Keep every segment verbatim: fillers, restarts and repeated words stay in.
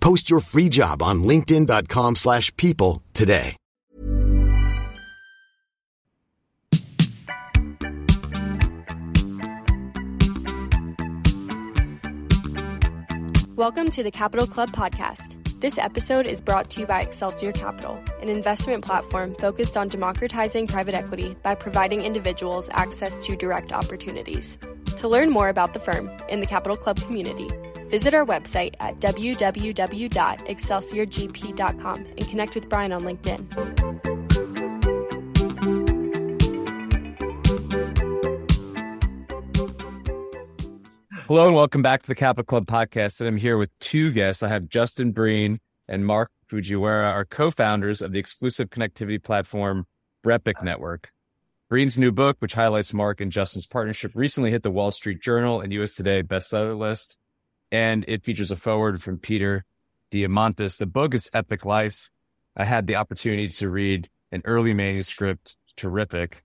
Post your free job on linkedin.com slash people today. Welcome to the Capital Club podcast. This episode is brought to you by Excelsior Capital, an investment platform focused on democratizing private equity by providing individuals access to direct opportunities. To learn more about the firm and the Capital Club community, visit our website at w w w dot excelsior g p dot com and connect with Brian on LinkedIn. Hello and welcome back to the Capital Club podcast. And I'm here with two guests. I have Justin Breen and Mark Fujiwara, our co-founders of the exclusive connectivity platform BrEpic Network. Breen's new book, which highlights Mark and Justin's partnership, recently hit the Wall Street Journal and U S Today bestseller list. And it features a foreword from Peter Diamandis. The book is Epic Life. I had the opportunity to read an early manuscript. Terrific.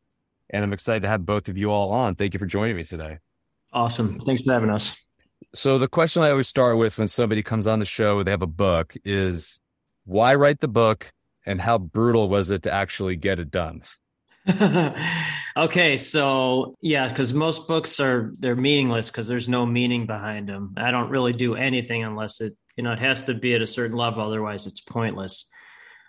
And I'm excited to have both of you all on. Thank you for joining me today. Awesome. Thanks for having us. So the question I always start with when somebody comes on the show, they have a book, is why write the book and how brutal was it to actually get it done? Okay. So yeah, because most books are, they're meaningless because there's no meaning behind them. I don't really do anything unless it, you know, it has to be at a certain level. Otherwise it's pointless.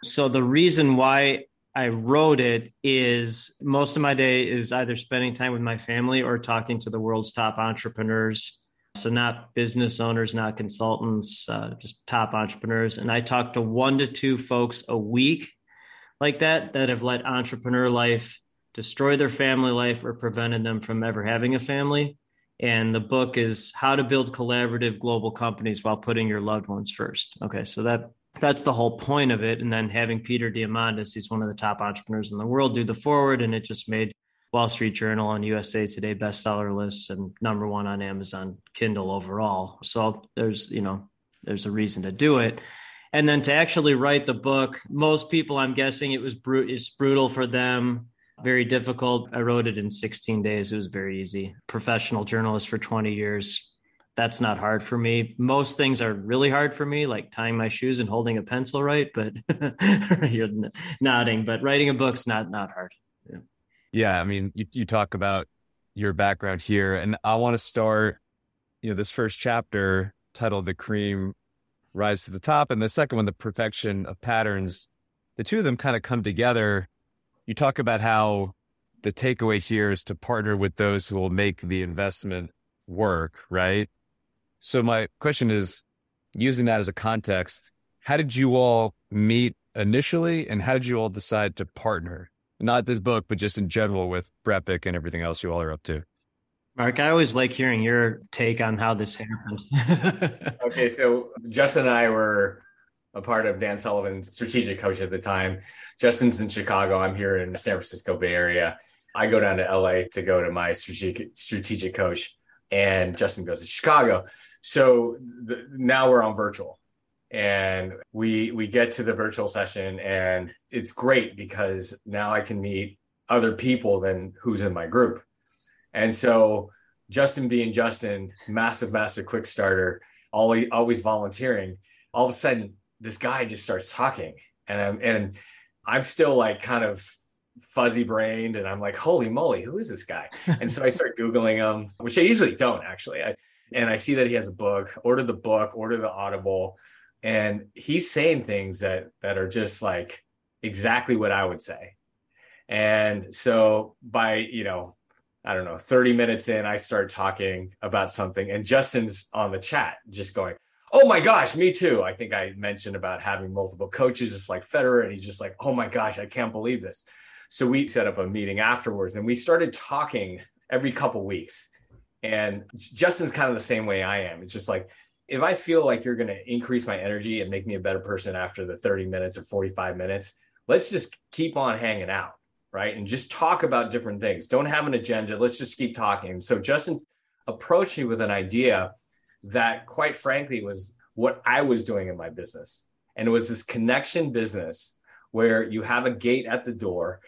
So the reason why I wrote it is most of my day is either spending time with my family or talking to the world's top entrepreneurs. So not business owners, not consultants, uh, just top entrepreneurs. And I talk to one to two folks a week like that, that have let entrepreneur life destroy their family life or prevented them from ever having a family. And the book is How to Build Collaborative Global Companies While Putting Your Loved Ones First. Okay, so that That's the whole point of it. And then having Peter Diamandis, he's one of the top entrepreneurs in the world, do the forward. And it just made Wall Street Journal and U S A Today bestseller lists and number one on Amazon Kindle overall. So there's, you know, there's a reason to do it. And then to actually write the book, most people, I'm guessing it was brut- it's brutal for them. Very difficult. I wrote it in sixteen days. It was very easy. Professional journalist for twenty years. That's not hard for me. Most things are really hard for me, like tying my shoes and holding a pencil, right? But you're nodding, but writing a book's not not hard. Yeah, yeah I mean, you, you talk about your background here, and I want to start, you know, this first chapter titled The Cream Rise to the Top, and the second one, The Perfection of Patterns. The two of them kind of come together. You talk about how the takeaway here is to partner with those who will make the investment work, right? So my question is, using that as a context, how did you all meet initially and how did you all decide to partner? Not this book, but just in general with BrEpic and everything else you all are up to. Mark, I always like hearing your take on how this happened. Okay, so Justin and I were a part of Dan Sullivan's Strategic Coach at the time. Justin's in Chicago. I'm here in San Francisco Bay Area. I go down to L A to go to my strategic strategic coach. And Justin goes to Chicago. So the, now we're on virtual. And we we get to the virtual session, and it's great because now I can meet other people than who's in my group. And so Justin being Justin, massive, massive quick starter, always, always volunteering, all of a sudden, this guy just starts talking. And I'm, and I'm still like kind of fuzzy brained, and I'm like, holy moly, who is this guy? And so I start Googling him, which I usually don't actually. I, and I see that he has a book, order the book, order the Audible. And he's saying things that that are just like exactly what I would say. And so by, you know, I don't know, thirty minutes in, I start talking about something, and Justin's on the chat just going, oh my gosh, me too. I think I mentioned about having multiple coaches, just like Federer. And he's just like, oh my gosh, I can't believe this. So we set up a meeting afterwards, and we started talking every couple of weeks. And Justin's kind of the same way I am. It's just like, if I feel like you're going to increase my energy and make me a better person after the thirty minutes or forty-five minutes, let's just keep on hanging out, right? And just talk about different things. Don't have an agenda. Let's just keep talking. So Justin approached me with an idea that, quite frankly, was what I was doing in my business. And it was this connection business where you have a gate at the door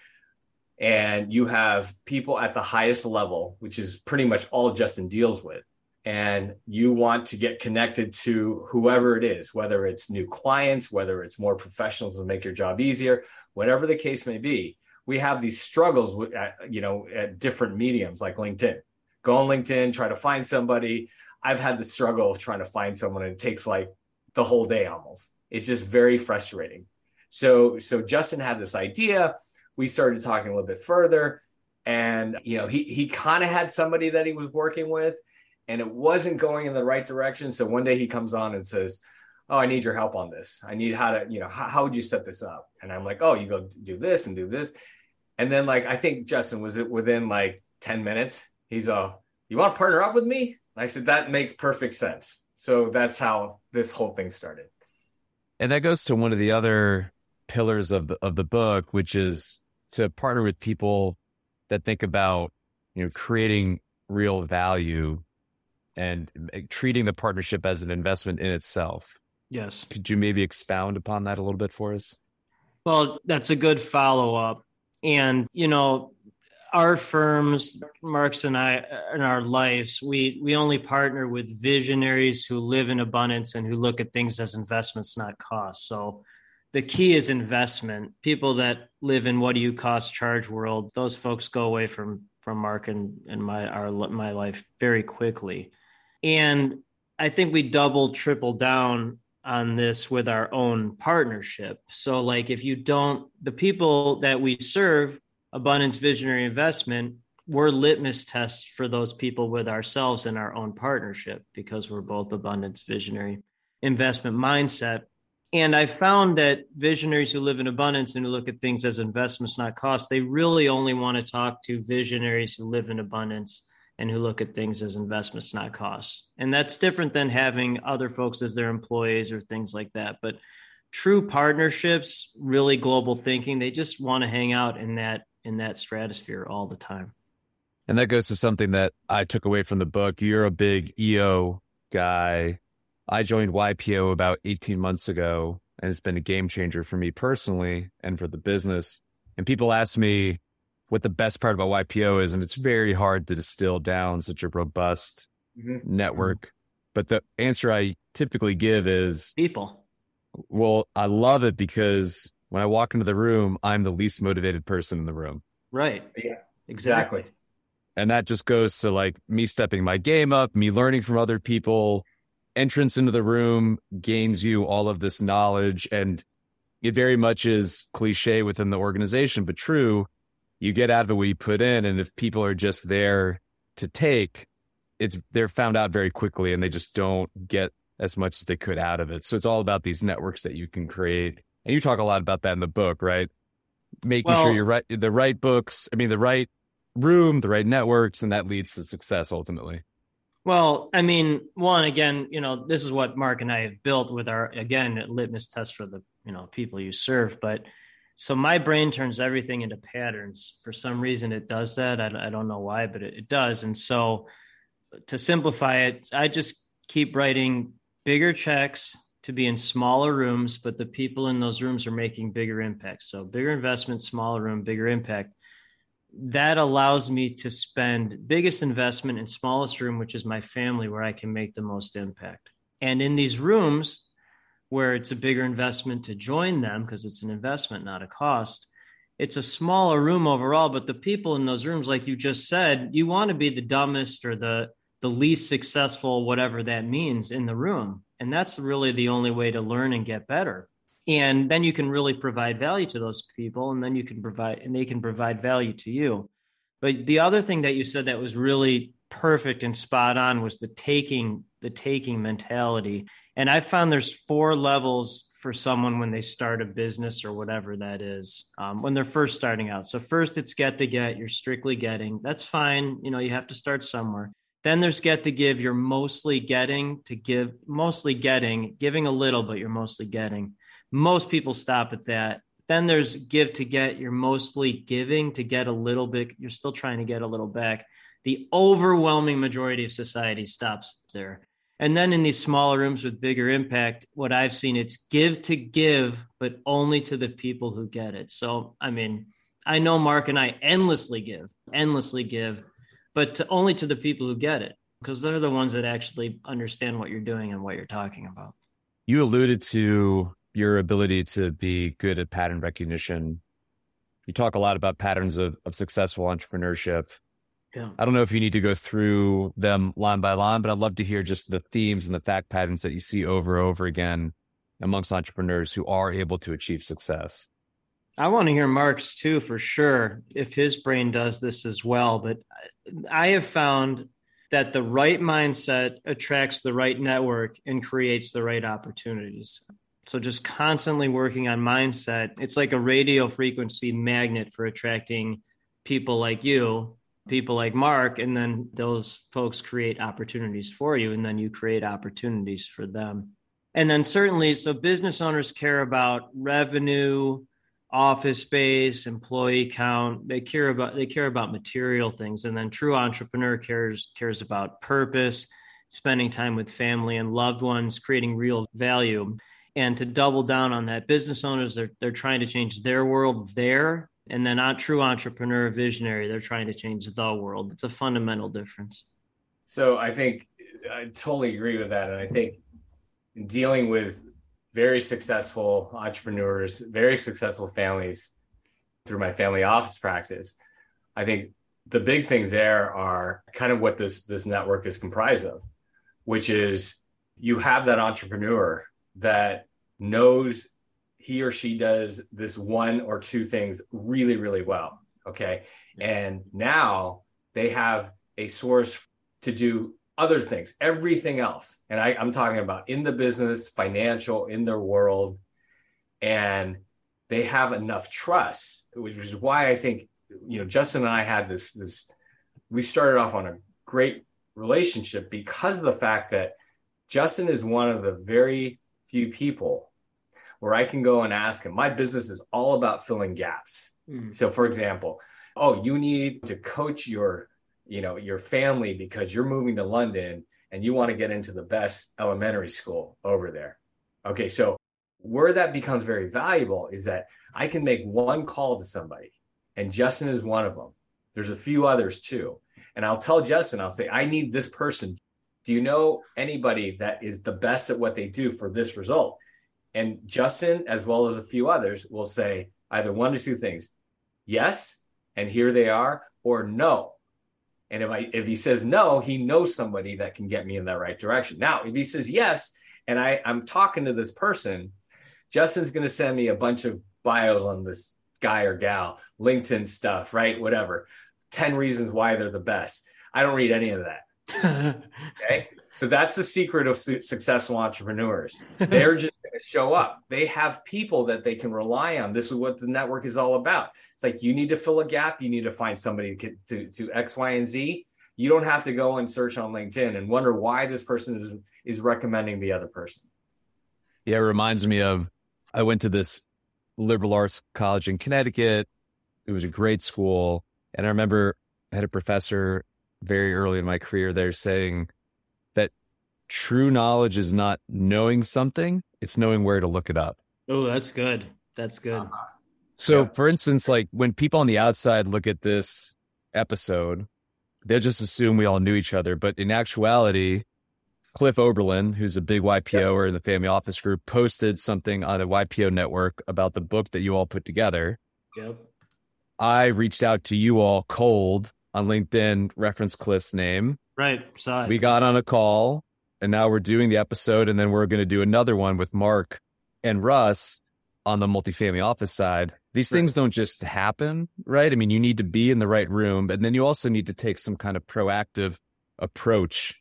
and you have people at the highest level, which is pretty much all Justin deals with. And you want to get connected to whoever it is, whether it's new clients, whether it's more professionals to make your job easier, whatever the case may be. We have these struggles with, you know, at different mediums like LinkedIn. Go on LinkedIn, try to find somebody. I've had the struggle of trying to find someone, and it takes like the whole day almost. It's just very frustrating. So, so Justin had this idea. We started talking a little bit further, and you know, he he kind of had somebody that he was working with, and it wasn't going in the right direction. So one day he comes on and says, oh, I need your help on this. I need how to, you know, how, how would you set this up? And I'm like, oh, you go do this and do this. And then like, I think Justin was it within like ten minutes. He's uh, you want to partner up with me? And I said, that makes perfect sense. So that's how this whole thing started. And that goes to one of the other pillars of the, of the book, which is to partner with people that think about, you know, creating real value and treating the partnership as an investment in itself. Yes. Could you maybe expound upon that a little bit for us? Well, that's a good follow-up. And, you know, our firms, Mark's and I, in our lives, we we only partner with visionaries who live in abundance and who look at things as investments, not costs. So the key is investment. People that live in what do you cost charge world, those folks go away from from Mark and, and my our my life very quickly. And I think we double, triple down on this with our own partnership. So like if you don't, the people that we serve, abundance, visionary, investment, we're litmus tests for those people with ourselves in our own partnership, because we're both abundance, visionary, investment mindset. And I found that visionaries who live in abundance and who look at things as investments, not costs, they really only want to talk to visionaries who live in abundance and who look at things as investments, not costs. And that's different than having other folks as their employees or things like that. But true partnerships, really global thinking, they just want to hang out in that in that stratosphere all the time. And that goes to something that I took away from the book. You're a big E O guy. I joined Y P O about eighteen months ago, and it's been a game changer for me personally and for the business. And people ask me what the best part about Y P O is, and it's very hard to distill down such a robust mm-hmm. network. But the answer I typically give is people. Well, I love it because when I walk into the room, I'm the least motivated person in the room. Right. Yeah, exactly. And that just goes to like me stepping my game up, me learning from other people. Entrance into the room gains you all of this knowledge. And it very much is cliche within the organization, but true. You get out of it what you put in, and if people are just there to take, it's they're found out very quickly, and they just don't get as much as they could out of it. So it's all about these networks that you can create, and you talk a lot about that in the book, right? Making well, sure you're right, the right books. I mean, the right room, the right networks, and that leads to success ultimately. Well, I mean, one again, you know, this is what Mark and I have built with our again litmus test for the you know people you serve, but. So my brain turns everything into patterns. For some reason, it does that. I, I don't know why, but it, it does. And so to simplify it, I just keep writing bigger checks to be in smaller rooms, but the people in those rooms are making bigger impacts. So bigger investment, smaller room, bigger impact. That allows me to spend biggest investment in smallest room, which is my family, where I can make the most impact. And in these rooms where it's a bigger investment to join them, because it's an investment, not a cost, it's a smaller room overall, but the people in those rooms, like you just said, you want to be the dumbest or the, the least successful, whatever that means, in the room. And that's really the only way to learn and get better. And then you can really provide value to those people, and then you can provide, and they can provide value to you. But the other thing that you said that was really perfect and spot on was the taking, the taking mentality. And I found there's four levels for someone when they start a business or whatever that is, um, when they're first starting out. So first it's get to get, you're strictly getting. That's fine. You know, you have to start somewhere. Then there's get to give, you're mostly getting to give, mostly getting, giving a little, but you're mostly getting. Most people stop at that. Then there's give to get. You're mostly giving to get a little bit. You're still trying to get a little back. The overwhelming majority of society stops there. And then in these smaller rooms with bigger impact, what I've seen, it's give to give, but only to the people who get it. So, I mean, I know Mark and I endlessly give, endlessly give, but to, only to the people who get it, because they're the ones that actually understand what you're doing and what you're talking about. You alluded to your ability to be good at pattern recognition. You talk a lot about patterns of, of successful entrepreneurship. Yeah. I don't know if you need to go through them line by line, but I'd love to hear just the themes and the fact patterns that you see over and over again amongst entrepreneurs who are able to achieve success. I want to hear Mark's too, for sure, if his brain does this as well. But I have found that the right mindset attracts the right network and creates the right opportunities. So just constantly working on mindset, it's like a radio frequency magnet for attracting people like you, people like Mark, and then those folks create opportunities for you, and then you create opportunities for them. And then certainly, so business owners care about revenue, office space, employee count. They care about they care about material things. And then true entrepreneur cares cares about purpose, spending time with family and loved ones, creating real value. And to double down on that, business owners, they're they're trying to change their world there. And then a true entrepreneur visionary, they're trying to change the world. It's a fundamental difference. So I think I totally agree with that. And I think dealing with very successful entrepreneurs, very successful families through my family office practice, I think the big things there are kind of what this, this network is comprised of, which is you have that entrepreneur that knows he or she does this one or two things really, really well. Okay. And now they have a source to do other things, everything else. And I, I'm talking about in the business, financial, in their world. And they have enough trust, which is why I think, you know, Justin and I had this, this, we started off on a great relationship because of the fact that Justin is one of the very few people where I can go and ask him. My business is all about filling gaps. Mm. So for example, oh, you need to coach your, you know, your family because you're moving to London and you want to get into the best elementary school over there. Okay, so where that becomes very valuable is that I can make one call to somebody, and Justin is one of them. There's a few others too. And I'll tell Justin, I'll say, I need this person. Do you know anybody that is the best at what they do for this result? And Justin, as well as a few others, will say either one or two things, yes, and here they are, or no. And if I if he says no, he knows somebody that can get me in that right direction. Now, if he says yes, and I, I'm talking to this person, Justin's going to send me a bunch of bios on this guy or gal, LinkedIn stuff, right? Whatever. ten reasons why they're the best. I don't read any of that. Okay. So that's the secret of su- successful entrepreneurs. They're just going to show up. They have people that they can rely on. This is what the network is all about. It's like, you need to fill a gap. You need to find somebody to, to, to X, Y, and Z. You don't have to go and search on LinkedIn and wonder why this person is, is recommending the other person. Yeah, it reminds me of, I went to this liberal arts college in Connecticut. It was a great school. And I remember I had a professor very early in my career there saying, true knowledge is not knowing something. It's knowing where to look it up. Oh, that's good. That's good. Uh-huh. So yeah. For instance, like when people on the outside look at this episode, they'll just assume we all knew each other. But in actuality, Cliff Oberlin, who's a big Y P O'er yeah. in the family office group, posted something on a Y P O network about the book that you all put together. Yep. I reached out to you all cold on LinkedIn, referenced Cliff's name. Right. Side. We got on a call and now we're doing the episode, and then we're going to do another one with Mark and Russ on the multifamily office side. These right. things don't just happen, right? I mean, you need to be in the right room, and then you also need to take some kind of proactive approach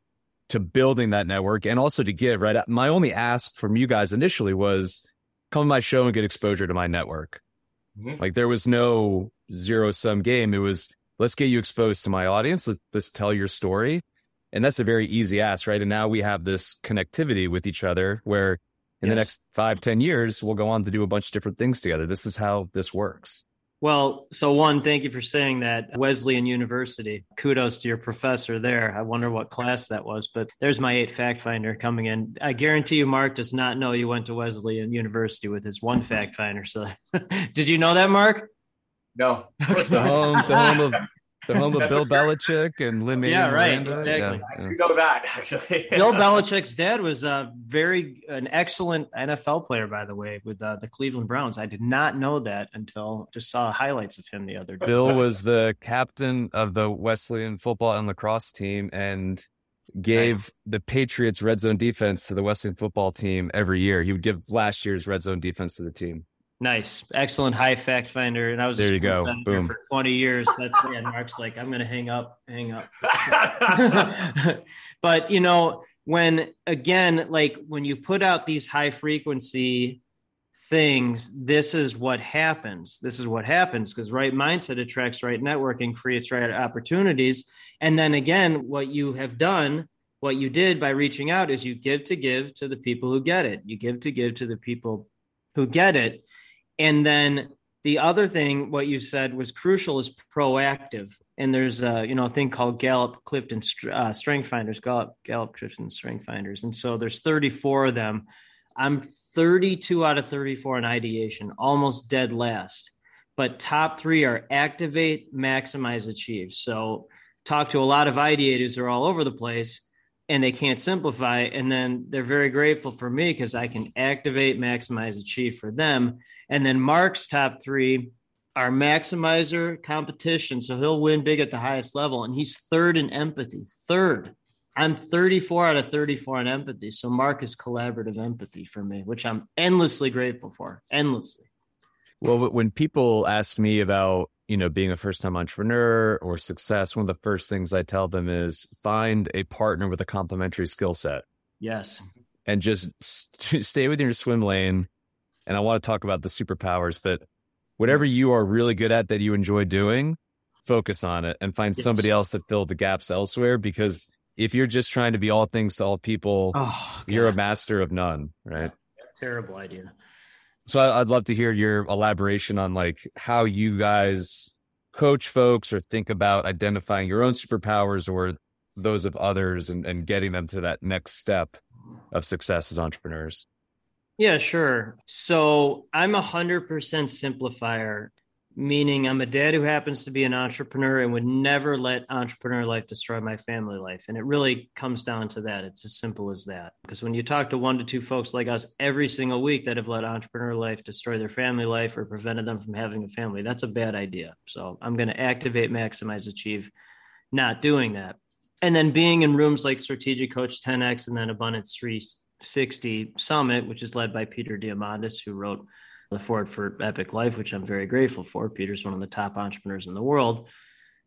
to building that network and also to give, right? My only ask from you guys initially was come to my show and get exposure to my network. Mm-hmm. Like there was no zero sum game. It was, let's get you exposed to my audience. Let's, let's tell your story. And that's a very easy ask, right? And now we have this connectivity with each other where in yes. the next five, ten years, we'll go on to do a bunch of different things together. This is how this works. Well, so one, thank you for saying that. Wesleyan University, kudos to your professor there. I wonder what class that was, but there's my eight fact finder coming in. I guarantee you, Mark does not know you went to Wesleyan University with his one fact finder. So did you know that, Mark? No. The home, the home of, the home of Bill Belichick and Lynn Mason. Yeah, right. Miranda. Exactly. Yeah, yeah. I do know that, actually. Bill Belichick's dad was a very an excellent N F L player, by the way, with uh, the Cleveland Browns. I did not know that until just saw highlights of him the other day. Bill was the captain of the Wesleyan football and lacrosse team and gave nice. the Patriots red zone defense to the Wesleyan football team every year. He would give last year's red zone defense to the team. Nice. Excellent high fact finder. And I was there you go. Boom. For twenty years. That's it. Mark's like, I'm going to hang up, hang up. But, you know, when, again, like when you put out these high frequency things, this is what happens. This is what happens because right mindset attracts right networking, creates right opportunities. And then again, what you have done, what you did by reaching out is you give to give to the people who get it. You give to give to the people who get it. And then the other thing, what you said was crucial, is proactive. And there's a you know a thing called Gallup Clifton uh, Strength Finders, Gallup Gallup Clifton Strength Finders. And so there's thirty-four of them. I'm thirty-two out of thirty-four in ideation, almost dead last. But top three are activate, maximize, achieve. So talk to a lot of ideators who are all over the place, and they can't simplify. And then they're very grateful for me because I can activate, maximize, achieve for them. And then Mark's top three are maximizer, competition. So he'll win big at the highest level. And he's third in empathy, third. I'm thirty-four out of thirty-four in empathy. So Mark is collaborative empathy for me, which I'm endlessly grateful for, endlessly. Well, when people ask me about, you know, being a first-time entrepreneur or success, one of the first things I tell them is find a partner with a complementary skill set. Yes. And just st- stay within your swim lane. And I want to talk about the superpowers, but whatever you are really good at that you enjoy doing, focus on it and find yes. somebody else to fill the gaps elsewhere. Because if you're just trying to be all things to all people, oh, you're a master of none, right? Terrible idea. So I'd love to hear your elaboration on like how you guys coach folks or think about identifying your own superpowers or those of others and, and getting them to that next step of success as entrepreneurs. Yeah, sure. So I'm a hundred percent simplifier, meaning I'm a dad who happens to be an entrepreneur and would never let entrepreneur life destroy my family life. And it really comes down to that. It's as simple as that. Because when you talk to one to two folks like us every single week that have let entrepreneur life destroy their family life or prevented them from having a family, that's a bad idea. So I'm going to activate, maximize, achieve, not doing that. And then being in rooms like Strategic Coach ten X and then Abundance three sixty Summit, which is led by Peter Diamandis, who wrote the forward for Epic Life, which I'm very grateful for. Peter's one of the top entrepreneurs in the world.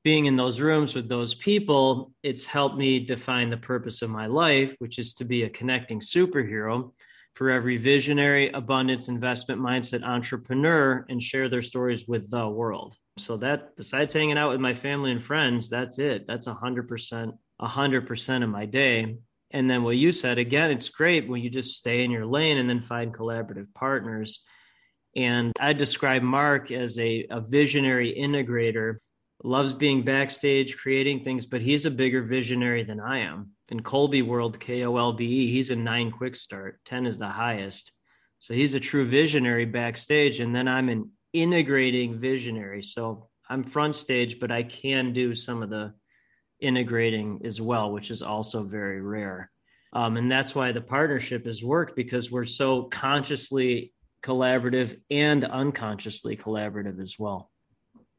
Being in those rooms with those people, it's helped me define the purpose of my life, which is to be a connecting superhero for every visionary, abundance, investment mindset entrepreneur and share their stories with the world. So that besides hanging out with my family and friends, that's it. That's one hundred percent, one hundred percent of my day. And then what you said, again, it's great when you just stay in your lane and then find collaborative partners. And I describe Mark as a, a visionary integrator, loves being backstage, creating things, but he's a bigger visionary than I am. In Colby world, K O L B E, he's a nine quick start. ten is the highest. So he's a true visionary backstage, and then I'm an integrating visionary. So I'm front stage, but I can do some of the integrating as well, which is also very rare. Um, and that's why the partnership has worked, because we're so consciously collaborative and unconsciously collaborative as well.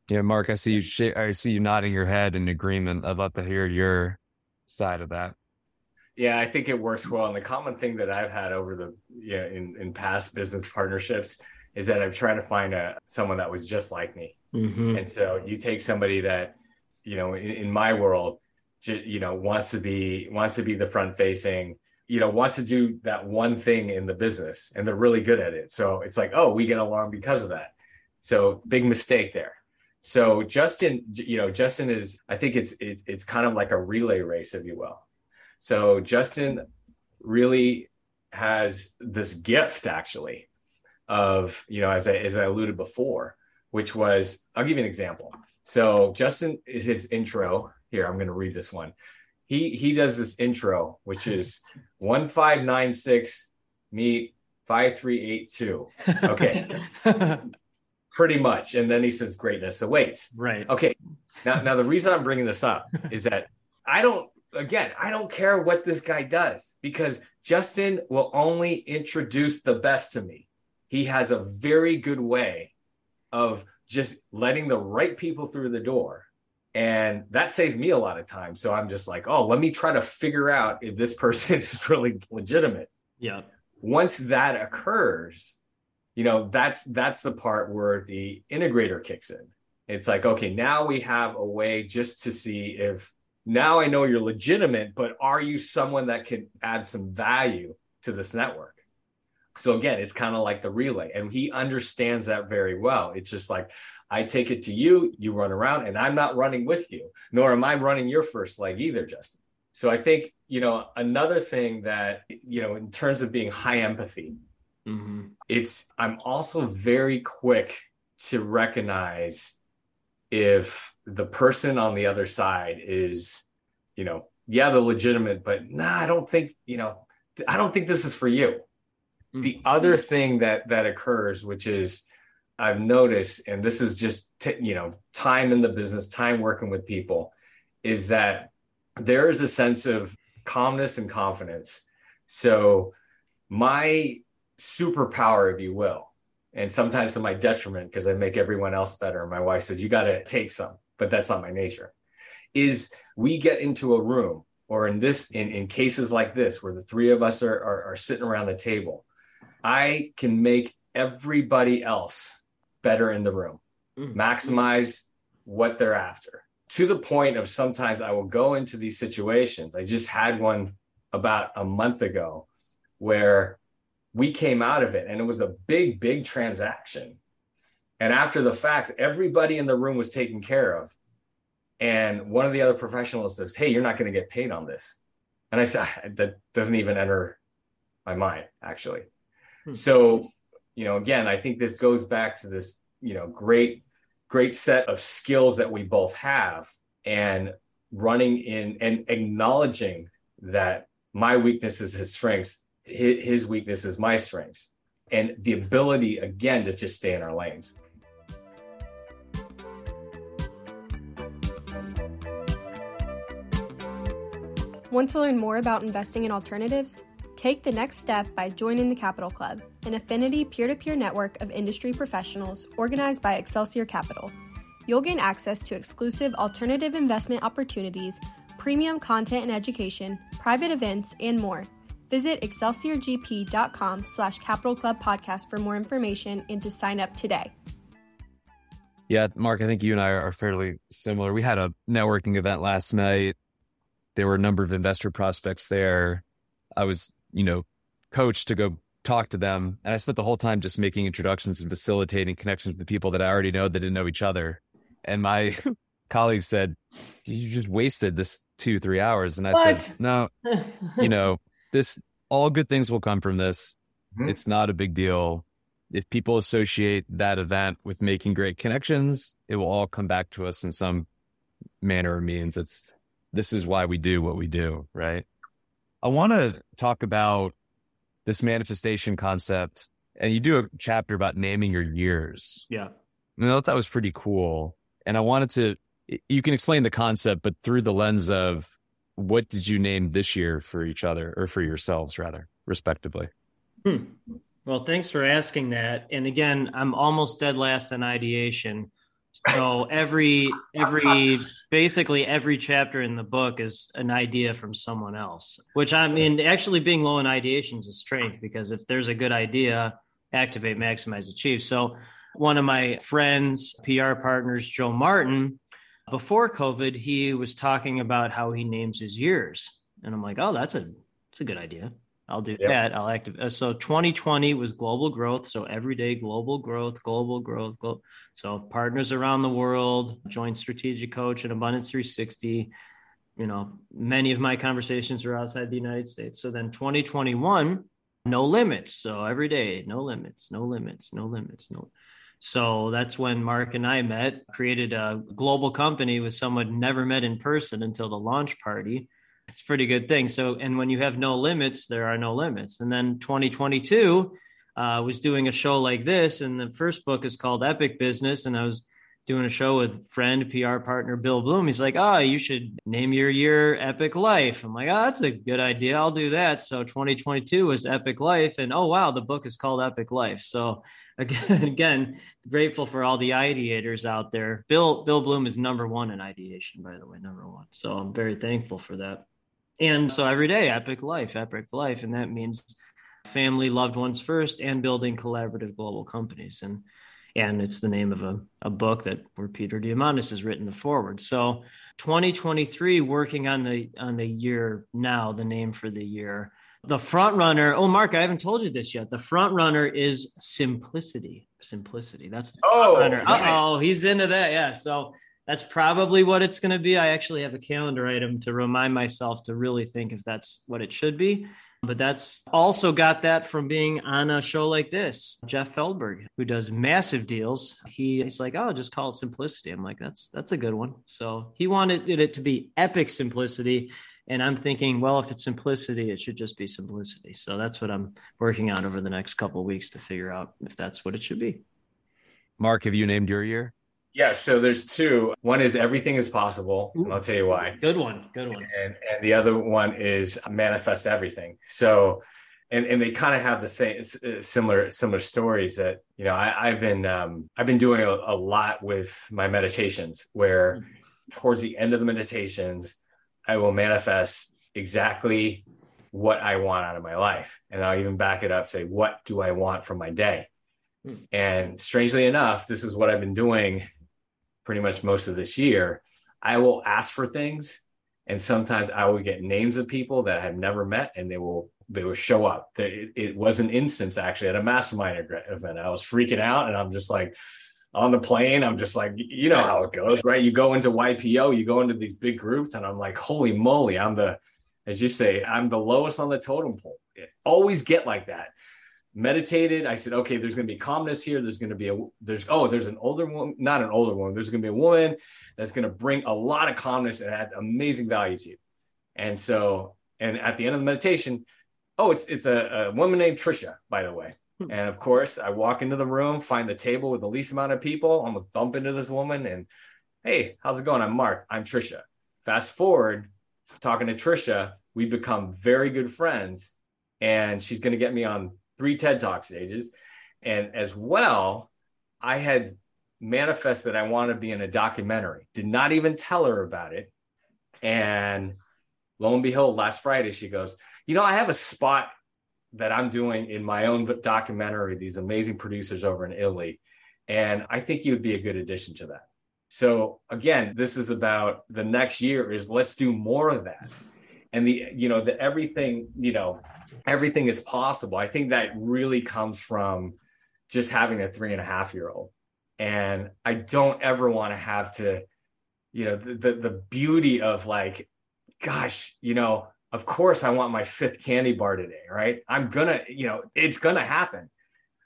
Yeah, Mark, I see you. Sh- I see you nodding your head in agreement. I'd love to hear your side of that. Yeah, I think it works well. And the common thing that I've had over the yeah in, in past business partnerships is that I've tried to find a someone that was just like me. Mm-hmm. And so you take somebody that, you know, in, in my world, you know, wants to be wants to be the front facing, you know, wants to do that one thing in the business, and they're really good at it. So it's like, oh, we get along because of that. So big mistake there. So Justin, you know, Justin is, I think it's it, it's kind of like a relay race, if you will. So Justin really has this gift, actually, of, you know, as I, as I alluded before, which was, I'll give you an example. So Justin is his intro here. I'm going to read this one. He, he does this intro, which is one five nine six meet five three eight two. Okay. Pretty much. And then he says greatness awaits. Right. Okay. Now, now the reason I'm bringing this up is that I don't, Again, I don't care what this guy does, because Justin will only introduce the best to me. He has a very good way of just letting the right people through the door. And that saves me a lot of time. So I'm just like, oh, let me try to figure out if this person is really legitimate. Yeah. Once that occurs, you know, that's that's the part where the integrator kicks in. It's like, okay, now we have a way just to see if, now I know you're legitimate, but are you someone that can add some value to this network? So again, it's kind of like the relay, and he understands that very well. It's just like, I take it to you, you run around, and I'm not running with you, nor am I running your first leg either, Justin. So I think, you know, another thing that, you know, in terms of being high empathy, mm-hmm. it's, I'm also very quick to recognize if the person on the other side is, you know, yeah, they're legitimate, but nah, I don't think, you know, I don't think this is for you. Mm-hmm. The other thing that, that occurs, which is I've noticed, and this is just, t- you know, time in the business, time working with people, is that there is a sense of calmness and confidence. So my superpower, if you will, and sometimes to my detriment, because I make everyone else better. My wife says, you got to take some, but that's not my nature, is we get into a room, or in this, in, in cases like this, where the three of us are, are, are sitting around the table, I can make everybody else better in the room, mm. maximize what they're after, to the point of sometimes I will go into these situations. I just had one about a month ago where we came out of it, and it was a big, big transaction. And after the fact, everybody in the room was taken care of. And one of the other professionals says, hey, you're not going to get paid on this. And I said, that doesn't even enter my mind, actually. Hmm. So, you know, again, I think this goes back to this, you know, great, great set of skills that we both have, and running in and acknowledging that my weakness is his strengths, his weakness is my strengths, and the ability, again, to just stay in our lanes. Want to learn more about investing in alternatives? Take the next step by joining the Capital Club, an affinity peer-to-peer network of industry professionals organized by Excelsior Capital. You'll gain access to exclusive alternative investment opportunities, premium content and education, private events, and more. Visit excelsiorgp.com slash Capital Club podcast for more information and to sign up today. Yeah, Mark, I think you and I are fairly similar. We had a networking event last night. There were a number of investor prospects there. I was, you know, coached to go talk to them. And I spent the whole time just making introductions and facilitating connections with people that I already know that didn't know each other. And my colleague said, you just wasted this two, three hours. And I what? said, no, you know, This all good things will come from this. Mm-hmm. It's not a big deal. If people associate that event with making great connections, it will all come back to us in some manner or means. It's this is why we do what we do, right? I want to talk about this manifestation concept And you do a chapter about naming your years. Yeah. And I thought that was pretty cool. And I wanted to, you can explain the concept, but through the lens of what did you name this year for each other, or for yourselves rather, respectively? Hmm. Well, thanks for asking that. And again, I'm almost dead last in ideation. So every, every, basically every chapter in the book is an idea from someone else, which I mean, actually being low in ideation is a strength, because if there's a good idea, activate, maximize, achieve. So one of my friends, P R partners, Joe Martin, before COVID, he was talking about how he names his years. And I'm like, oh, that's a, that's a good idea. I'll do yep. that. I'll activate. So twenty twenty was global growth. So everyday global growth, global growth. Global. So partners around the world, joined Strategic Coach and Abundance three sixty. You know, many of my conversations were outside the United States. So then twenty twenty-one, no limits. So every day, no limits, no limits, no limits, no. So that's when Mark and I met, created a global company with someone never met in person until the launch party. It's a pretty good thing. So, and when you have no limits, there are no limits. And then twenty twenty-two, uh, was doing a show like this. And the first book is called Epic Business. And I was doing a show with friend, P R partner, Bill Bloom. He's like, oh, you should name your year Epic Life. I'm like, oh, that's a good idea. I'll do that. So twenty twenty-two was Epic Life. And oh, wow, the book is called Epic Life. So again, again, grateful for all the ideators out there. Bill, Bill Bloom is number one in ideation, by the way, number one. So I'm very thankful for that. And so every day, epic life, epic life. And that means family, loved ones first, and building collaborative global companies. And and it's the name of a, a book that where Peter Diamandis has written the foreword. So twenty twenty-three, working on the on the year now, the name for the year. The front runner. Oh, Mark, I haven't told you this yet. The front runner is simplicity. Simplicity. That's the front oh, runner. Nice. Oh, he's into that. Yeah. So that's probably what it's going to be. I actually have a calendar item to remind myself to really think if that's what it should be. But that's also got that from being on a show like this. Jeff Feldberg, who does massive deals, he, he's like, oh, just call it simplicity. I'm like, that's that's a good one. So he wanted it to be epic simplicity. And I'm thinking, well, if it's simplicity, it should just be simplicity. So that's what I'm working on over the next couple of weeks to figure out if that's what it should be. Mark, have you named your year? Yeah, so there's two. One is everything is possible, and I'll tell you why. Good one, good one. And, and the other one is manifest everything. So, and and they kind of have the same similar similar stories that you know I, I've been um, I've been doing a, a lot with my meditations, where towards the end of the meditations, I will manifest exactly what I want out of my life, and I'll even back it up, say, what do I want from my day? And strangely enough, this is what I've been doing pretty much most of this year. I will ask for things, and sometimes I will get names of people that I have never met, and they will they will show up. It, it was an instance actually at a mastermind event. I was freaking out, and I'm just like on the plane. I'm just like, you know how it goes, right? You go into Y P O, you go into these big groups, and I'm like, holy moly, I'm the, as you say, I'm the lowest on the totem pole. I always get like that. Meditated. I said, okay, there's going to be calmness here. There's going to be a, there's, oh, there's an older woman, not an older woman. There's going to be a woman that's going to bring a lot of calmness and add amazing value to you. And so, and at the end of the meditation, oh, it's, it's a, a woman named Trisha, by the way. Hmm. And of course I walk into the room, find the table with the least amount of people. I'm going to bump into this woman and, hey, how's it going? I'm Mark. I'm Trisha. Fast forward, talking to Trisha, we become very good friends, and she's going to get me on three TED Talk stages. And as well, I had manifested I want to be in a documentary, did not even tell her about it. And lo and behold, last Friday, she goes, you know, I have a spot that I'm doing in my own documentary, these amazing producers over in Italy. And I think you'd be a good addition to that. So again, this is about the next year is let's do more of that. And the, you know, the everything, you know, everything is possible. I think that really comes from just having a three and a half year old. And I don't ever want to have to, you know, the, the, the beauty of like, gosh, you know, of course I want my fifth candy bar today, right? I'm going to, you know, it's going to happen.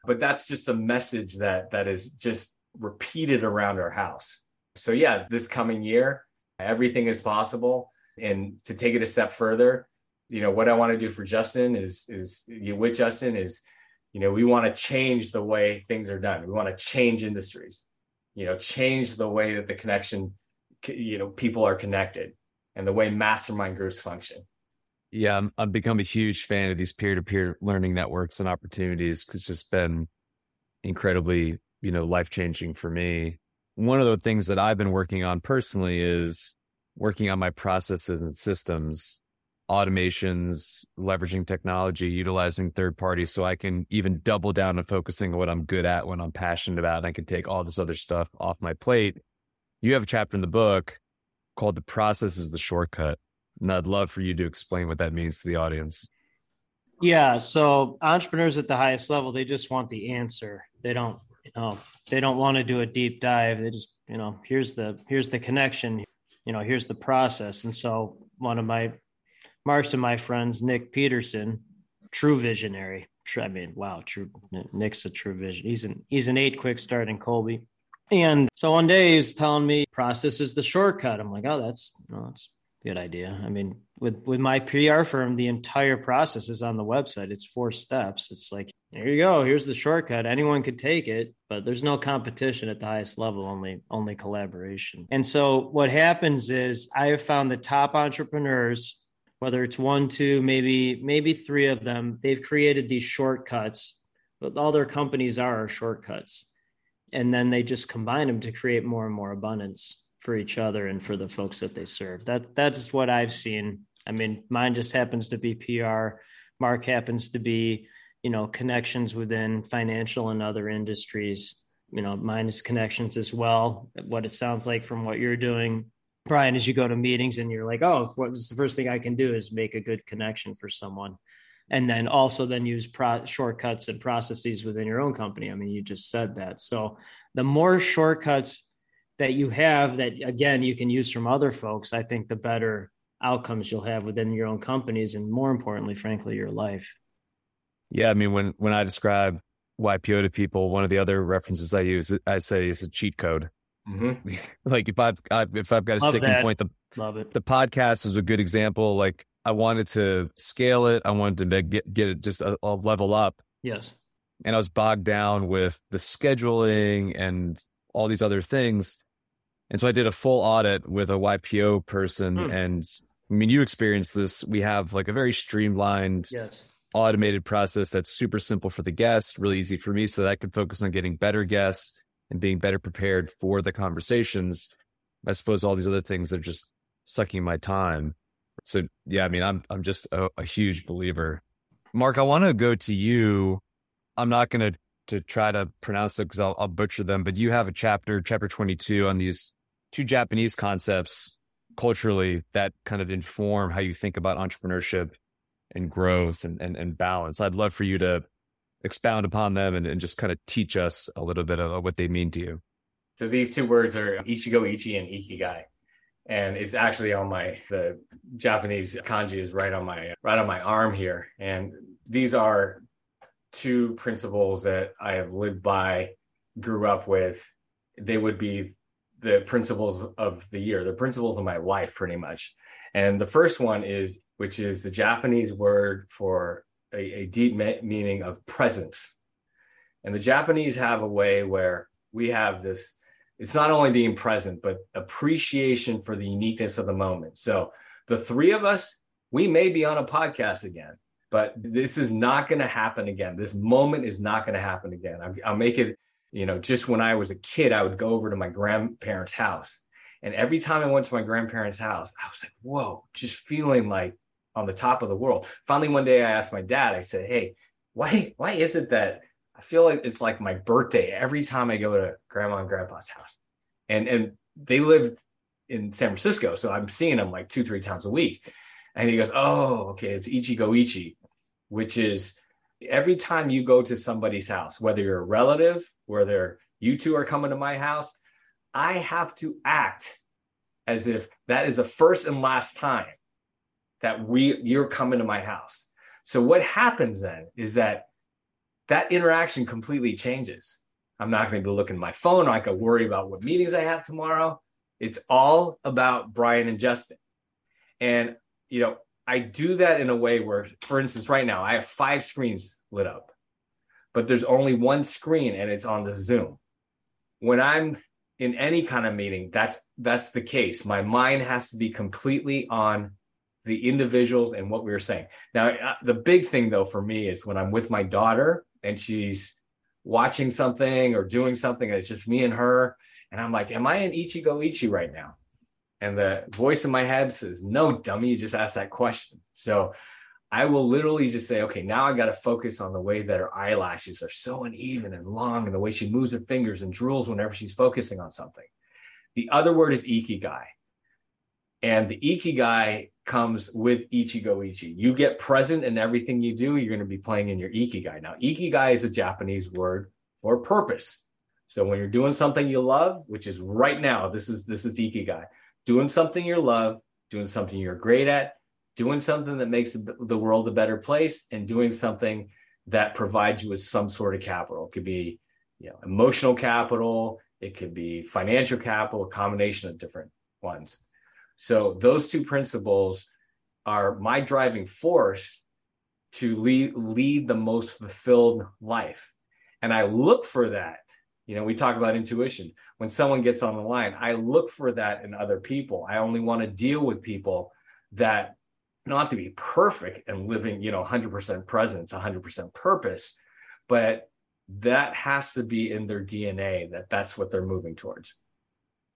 But that's just a message that that is just repeated around our house. So yeah, this coming year, everything is possible. And to take it a step further, you know, what I want to do for Justin is, is you with Justin is You know, we want to change the way things are done. We want to change industries, you know, change the way that the connection, you know, people are connected and the way mastermind groups function. Yeah, I'm, I've become a huge fan of these peer-to-peer learning networks and opportunities. It's just been incredibly, you know, life-changing for me. One of the things that I've been working on personally is working on my processes and systems, automations, leveraging technology, utilizing third parties, so I can even double down on focusing on what I'm good at, when I'm passionate about, and I can take all this other stuff off my plate. You have a chapter in the book called The Process is the Shortcut, and I'd love for you to explain what that means to the audience. Yeah. So entrepreneurs at the highest level, they just want the answer. They don't, you know, they don't want to do a deep dive. They just, you know, here's the, here's the connection, you know, here's the process. And so one of my, Mark's and my friends, Nick Peterson, true visionary. I mean, wow, true. Nick's a true vision. He's an he's an eight quick start in Colby. And so one day he was telling me, process is the shortcut. I'm like, oh, that's, no, that's a good idea. I mean, with, with my P R firm, the entire process is on the website. It's four steps. It's like, here you go. Here's the shortcut. Anyone could take it, but there's no competition at the highest level, only, only collaboration. And so what happens is I have found the top entrepreneurs, whether it's one, two, maybe, maybe three of them, they've created these shortcuts, but all their companies are shortcuts. And then they just combine them to create more and more abundance for each other and for the folks that they serve. That, that's what I've seen. I mean, mine just happens to be P R. Mark happens to be, you know, connections within financial and other industries. You know, mine is connections as well. What it sounds like from what you're doing, Brian, as you go to meetings and you're like, oh, what's the first thing I can do is make a good connection for someone. And then also then use pro- shortcuts and processes within your own company. I mean, you just said that. So the more shortcuts that you have that, again, you can use from other folks, I think the better outcomes you'll have within your own companies and, more importantly, frankly, your life. Yeah. I mean, when, when I describe Y P O to people, one of the other references I use, I say it's a cheat code. Mm-hmm. Like if I've, I've if I've got a Love sticking that. point, the Love it. the podcast is a good example. Like I wanted to scale it, I wanted to get get it just a, a level up. Yes, and I was bogged down with the scheduling and all these other things, and so I did a full audit with a Y P O person. Mm. And I mean, you experienced this. We have like a very streamlined, yes, automated process that's super simple for the guest, really easy for me, so that I could focus on getting better guests and being better prepared for the conversations. I suppose all these other things that are just sucking my time. So yeah, I mean, I'm I'm just a, a huge believer. Mark, I want to go to you. I'm not going to to try to pronounce it because I'll, I'll butcher them. But you have a chapter, chapter twenty-two, on these two Japanese concepts culturally that kind of inform how you think about entrepreneurship and growth and and, and balance. I'd love for you to expound upon them and, and just kind of teach us a little bit of what they mean to you. So these two words are Ichigo Ichie and Ikigai. And it's actually on my, the Japanese kanji is right on my, right on my arm here. And these are two principles that I have lived by, grew up with. They would be the principles of the year, the principles of my life, pretty much. And the first one is, which is the Japanese word for A, a deep me- meaning of presence. And the Japanese have a way where we have this, it's not only being present, but appreciation for the uniqueness of the moment. So the three of us, we may be on a podcast again, but this is not going to happen again. This moment is not going to happen again. I, I'll make it, you know, just when I was a kid, I would go over to my grandparents' house. And every time I went to my grandparents' house, I was like, whoa, just feeling like on the top of the world. Finally, one day I asked my dad, I said, hey, why, why is it that I feel like it's like my birthday every time I go to grandma and grandpa's house? And, and they lived in San Francisco, so I'm seeing them like two, three times a week. And he goes, oh, okay, it's Ichigo Ichie, which is every time you go to somebody's house, whether you're a relative, whether you two are coming to my house, I have to act as if that is the first and last time that we, you're coming to my house. So what happens then is that that interaction completely changes. I'm not going to go look at my phone. I can worry about what meetings I have tomorrow. It's all about Brian and Justin. And, you know, I do that in a way where, for instance, right now I have five screens lit up. but there's only one screen and it's on the Zoom. When I'm in any kind of meeting, that's that's the case. My mind has to be completely on the individuals and what we were saying. Now, the big thing, though, for me is when I'm with my daughter and she's watching something or doing something, and it's just me and her, and I'm like, am I in Ichigo Ichie right now? And the voice in my head says, no, dummy, you just asked that question. So I will literally just say, okay, now I got to focus on the way that her eyelashes are so uneven and long, and the way she moves her fingers and drools whenever she's focusing on something. The other word is Ikigai. And the Ikigai comes with Ichigo Ichie. You get present in everything you do, you're going to be playing in your Ikigai. Now, Ikigai is a Japanese word for purpose. So when you're doing something you love, which is right now, this is this is Ikigai. Doing something you love, doing something you're great at, doing something that makes the world a better place, and doing something that provides you with some sort of capital. It could be, you know, emotional capital, it could be financial capital, a combination of different ones. So those two principles are my driving force to lead, lead the most fulfilled life. And I look for that. You know, we talk about intuition. When someone gets on the line, I look for that in other people. I only want to deal with people that don't have to be perfect and living, you know, one hundred percent presence, one hundred percent purpose, but that has to be in their D N A, that that's what they're moving towards.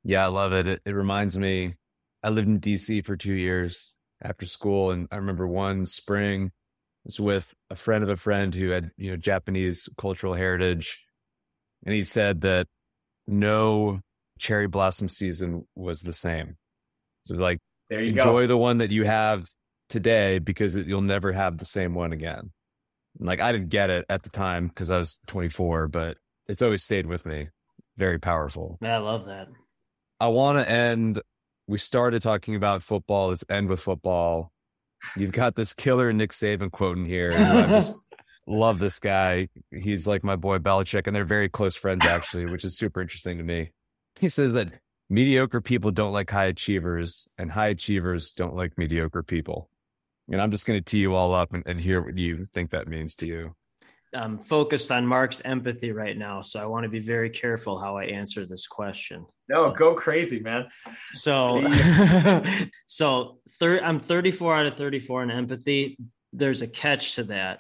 Yeah, I love it. It, it reminds me, I lived in D C for two years after school. And I remember one spring I was with a friend of a friend who had, you know, Japanese cultural heritage. And he said that no cherry blossom season was the same. So it was like, there you enjoy go. The one that you have today, because it, you'll never have the same one again. And like, I didn't get it at the time because I was twenty-four, but it's always stayed with me. Very powerful. I love that. I want to end... We started talking about football. Let's end with football. You've got this killer Nick Saban quote in here. I just love this guy. He's like my boy Belichick, and they're very close friends, actually, which is super interesting to me. He says that mediocre people don't like high achievers, and high achievers don't like mediocre people. And I'm just going to tee you all up and, and hear what you think that means to you. I'm focused on Mark's empathy right now, so I want to be very careful how I answer this question. No, go crazy, man. So, so thir- I'm thirty-four out of thirty-four in empathy. There's a catch to that.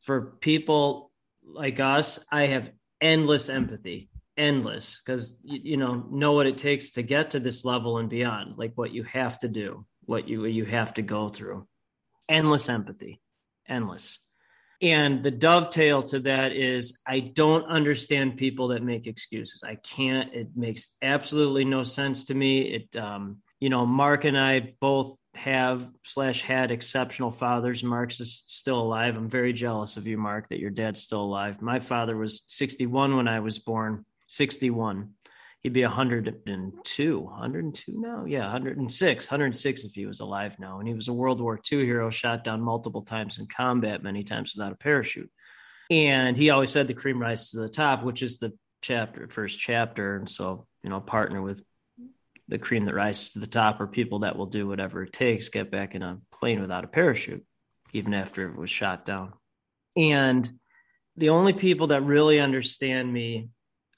For people like us, I have endless empathy, endless, because, you, you know, know what it takes to get to this level and beyond, like what you have to do, what you, you have to go through. Endless empathy, endless. And the dovetail to that is I don't understand people that make excuses. I can't. It makes absolutely no sense to me. It, um, you know, Mark and I both have slash had exceptional fathers. Mark's is still alive. I'm very jealous of you, Mark, that your dad's still alive. My father was sixty-one when I was born, sixty-one. He'd be one hundred two, one hundred two now? Yeah, one hundred six, one hundred six if he was alive now. And he was a World War Two hero, shot down multiple times in combat, many times without a parachute. And he always said the cream rises to the top, which is the chapter, first chapter. And so, you know, partner with the cream that rises to the top, or people that will do whatever it takes, get back in a plane without a parachute, even after it was shot down. And the only people that really understand me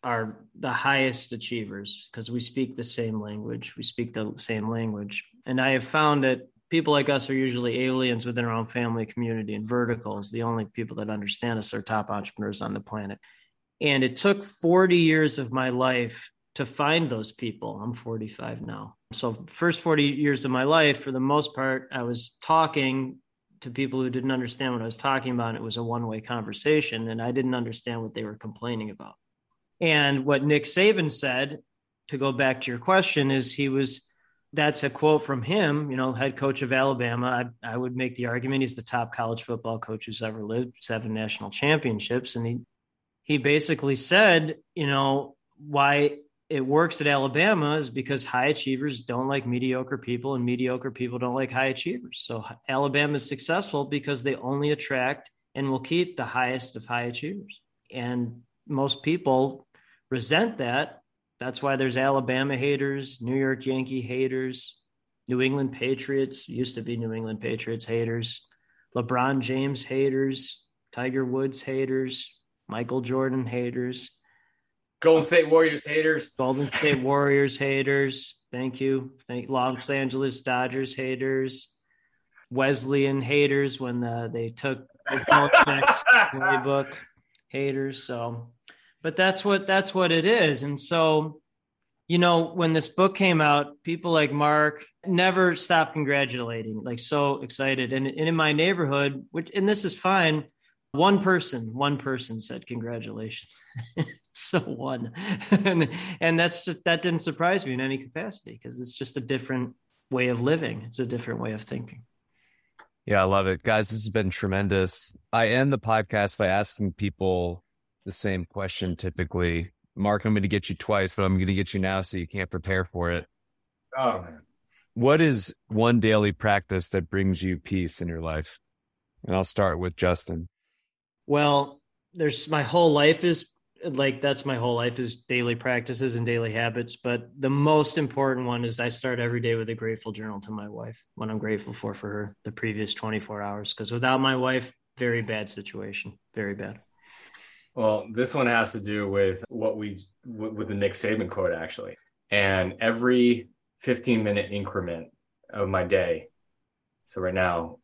are the highest achievers, because we speak the same language. We speak the same language. And I have found that people like us are usually aliens within our own family, community, and verticals. The only people that understand us are top entrepreneurs on the planet. And it took forty years of my life to find those people. I'm forty-five now. So first forty years of my life, for the most part, I was talking to people who didn't understand what I was talking about. It was a one-way conversation, and I didn't understand what they were complaining about. And what Nick Saban said, to go back to your question, is he was, that's a quote from him, you know, head coach of Alabama. I, I would make the argument he's the top college football coach who's ever lived, seven national championships. And he, he basically said, you know, why it works at Alabama is because high achievers don't like mediocre people, and mediocre people don't like high achievers. So Alabama is successful because they only attract and will keep the highest of high achievers. And most people resent that. That's why there's Alabama haters, New York Yankee haters, New England Patriots, used to be New England Patriots haters, LeBron James haters, Tiger Woods haters, Michael Jordan haters. Golden State Warriors haters. Golden State Warriors haters. Thank you. Thank Los Angeles Dodgers haters. Wesleyan haters when the, they took Belichick's playbook. Haters. So, but that's what that's what it is. And so, you know, when this book came out, people like Mark never stopped congratulating. Like, so excited. And, and in my neighborhood, which and this is fine, one person, one person said congratulations. So one, and and that's just that didn't surprise me in any capacity because it's just a different way of living. It's a different way of thinking. Yeah, I love it, guys. This has been tremendous. I end the podcast by asking people the same question. Typically, Mark, I'm going to get you twice, but I'm going to get you now, so you can't prepare for it. Oh man, what is one daily practice that brings you peace in your life? And I'll start with Justin. Well, there's my whole life is. Like that's my whole life is daily practices and daily habits. But the most important one is I start every day with a grateful journal to my wife, what I'm grateful for, for her the previous twenty-four hours. Cause without my wife, very bad situation, very bad. Well, this one has to do with what we, with the Nick Saban quote actually. And every fifteen minute increment of my day. So right now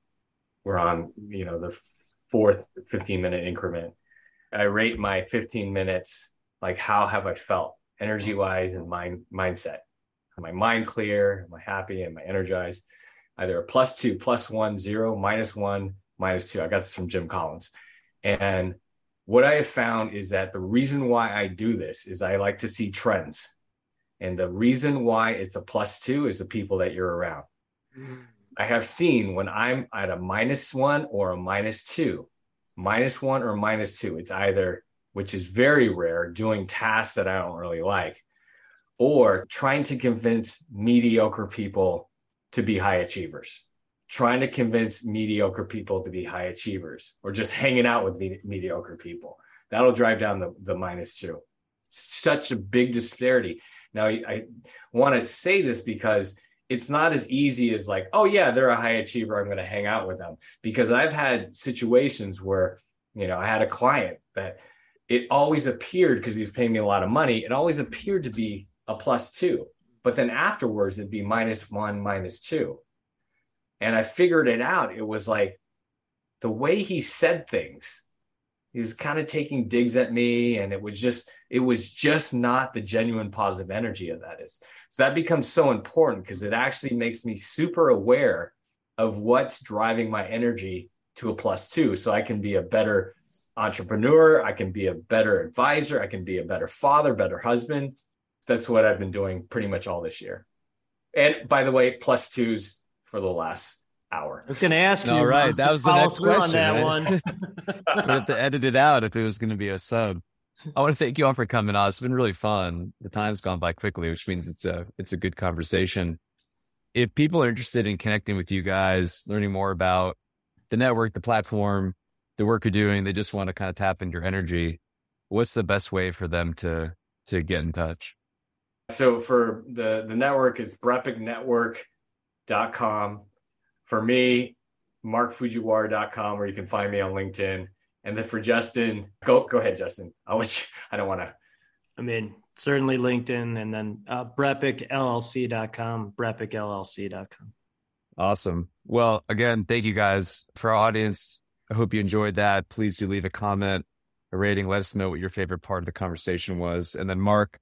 we're on, you know, the fourth fifteen minute increment. I rate my fifteen minutes, like how have I felt energy wise and mind mindset? Am I mind clear? Am I happy? Am I energized? Either a plus two, plus one, zero, minus one, minus two. I got this from Jim Collins. And what I have found is that the reason why I do this is I like to see trends. And the reason why it's a plus two is the people that you're around. Mm. I have seen when I'm at a minus one or a minus two, minus one or minus two. It's either, which is very rare, doing tasks that I don't really like, or trying to convince mediocre people to be high achievers, trying to convince mediocre people to be high achievers, or just hanging out with me- mediocre people. That'll drive down the, the minus two. Such a big disparity. Now, I, I want to say this because it's not as easy as like, oh yeah, they're a high achiever, I'm going to hang out with them. Because I've had situations where, you know, I had a client that it always appeared, because he was paying me a lot of money, it always appeared to be a plus two, but then afterwards it'd be minus one, minus two. And I figured it out. It was like the way he said things, he's kind of taking digs at me. And it was just, it was just not the genuine positive energy of that is. So that becomes so important because it actually makes me super aware of what's driving my energy to a plus two. So I can be a better entrepreneur. I can be a better advisor. I can be a better father, better husband. That's what I've been doing pretty much all this year. And by the way, plus twos for the last hour. I was going to ask you. All right, that was the next question. On that one. I would have to edit it out if it was going to be a sub. I want to thank you all for coming on. It's been really fun. The time's gone by quickly, which means it's a it's a good conversation. If people are interested in connecting with you guys, learning more about the network, the platform, the work you're doing, they just want to kind of tap into your energy. What's the best way for them to to get in touch? So for the the network, it's BrEpic Network dot com. For me, mark fujiwara dot com, where you can find me on LinkedIn. And then for Justin, go go ahead, Justin. I'll let you, I don't want to. I mean, certainly LinkedIn, and then uh, BrEpic L L C dot com, BrEpic L L C dot com. Awesome. Well, again, thank you guys. For our audience, I hope you enjoyed that. Please do leave a comment, a rating. Let us know what your favorite part of the conversation was. And then, Mark,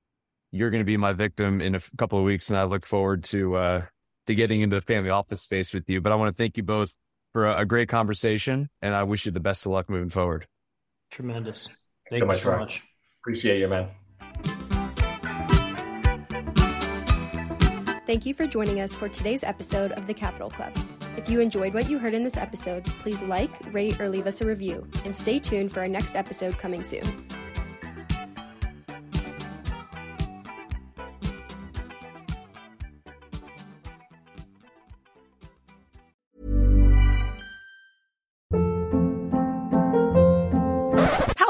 you're going to be my victim in a f- couple of weeks, and I look forward to... Uh, to getting into the family office space with you. But I want to thank you both for a, a great conversation, and I wish you the best of luck moving forward. Tremendous. Thank you so much, so much. Appreciate you, man. Thank you for joining us for today's episode of The Capital Club. If you enjoyed what you heard in this episode, please like, rate, or leave us a review, and stay tuned for our next episode coming soon.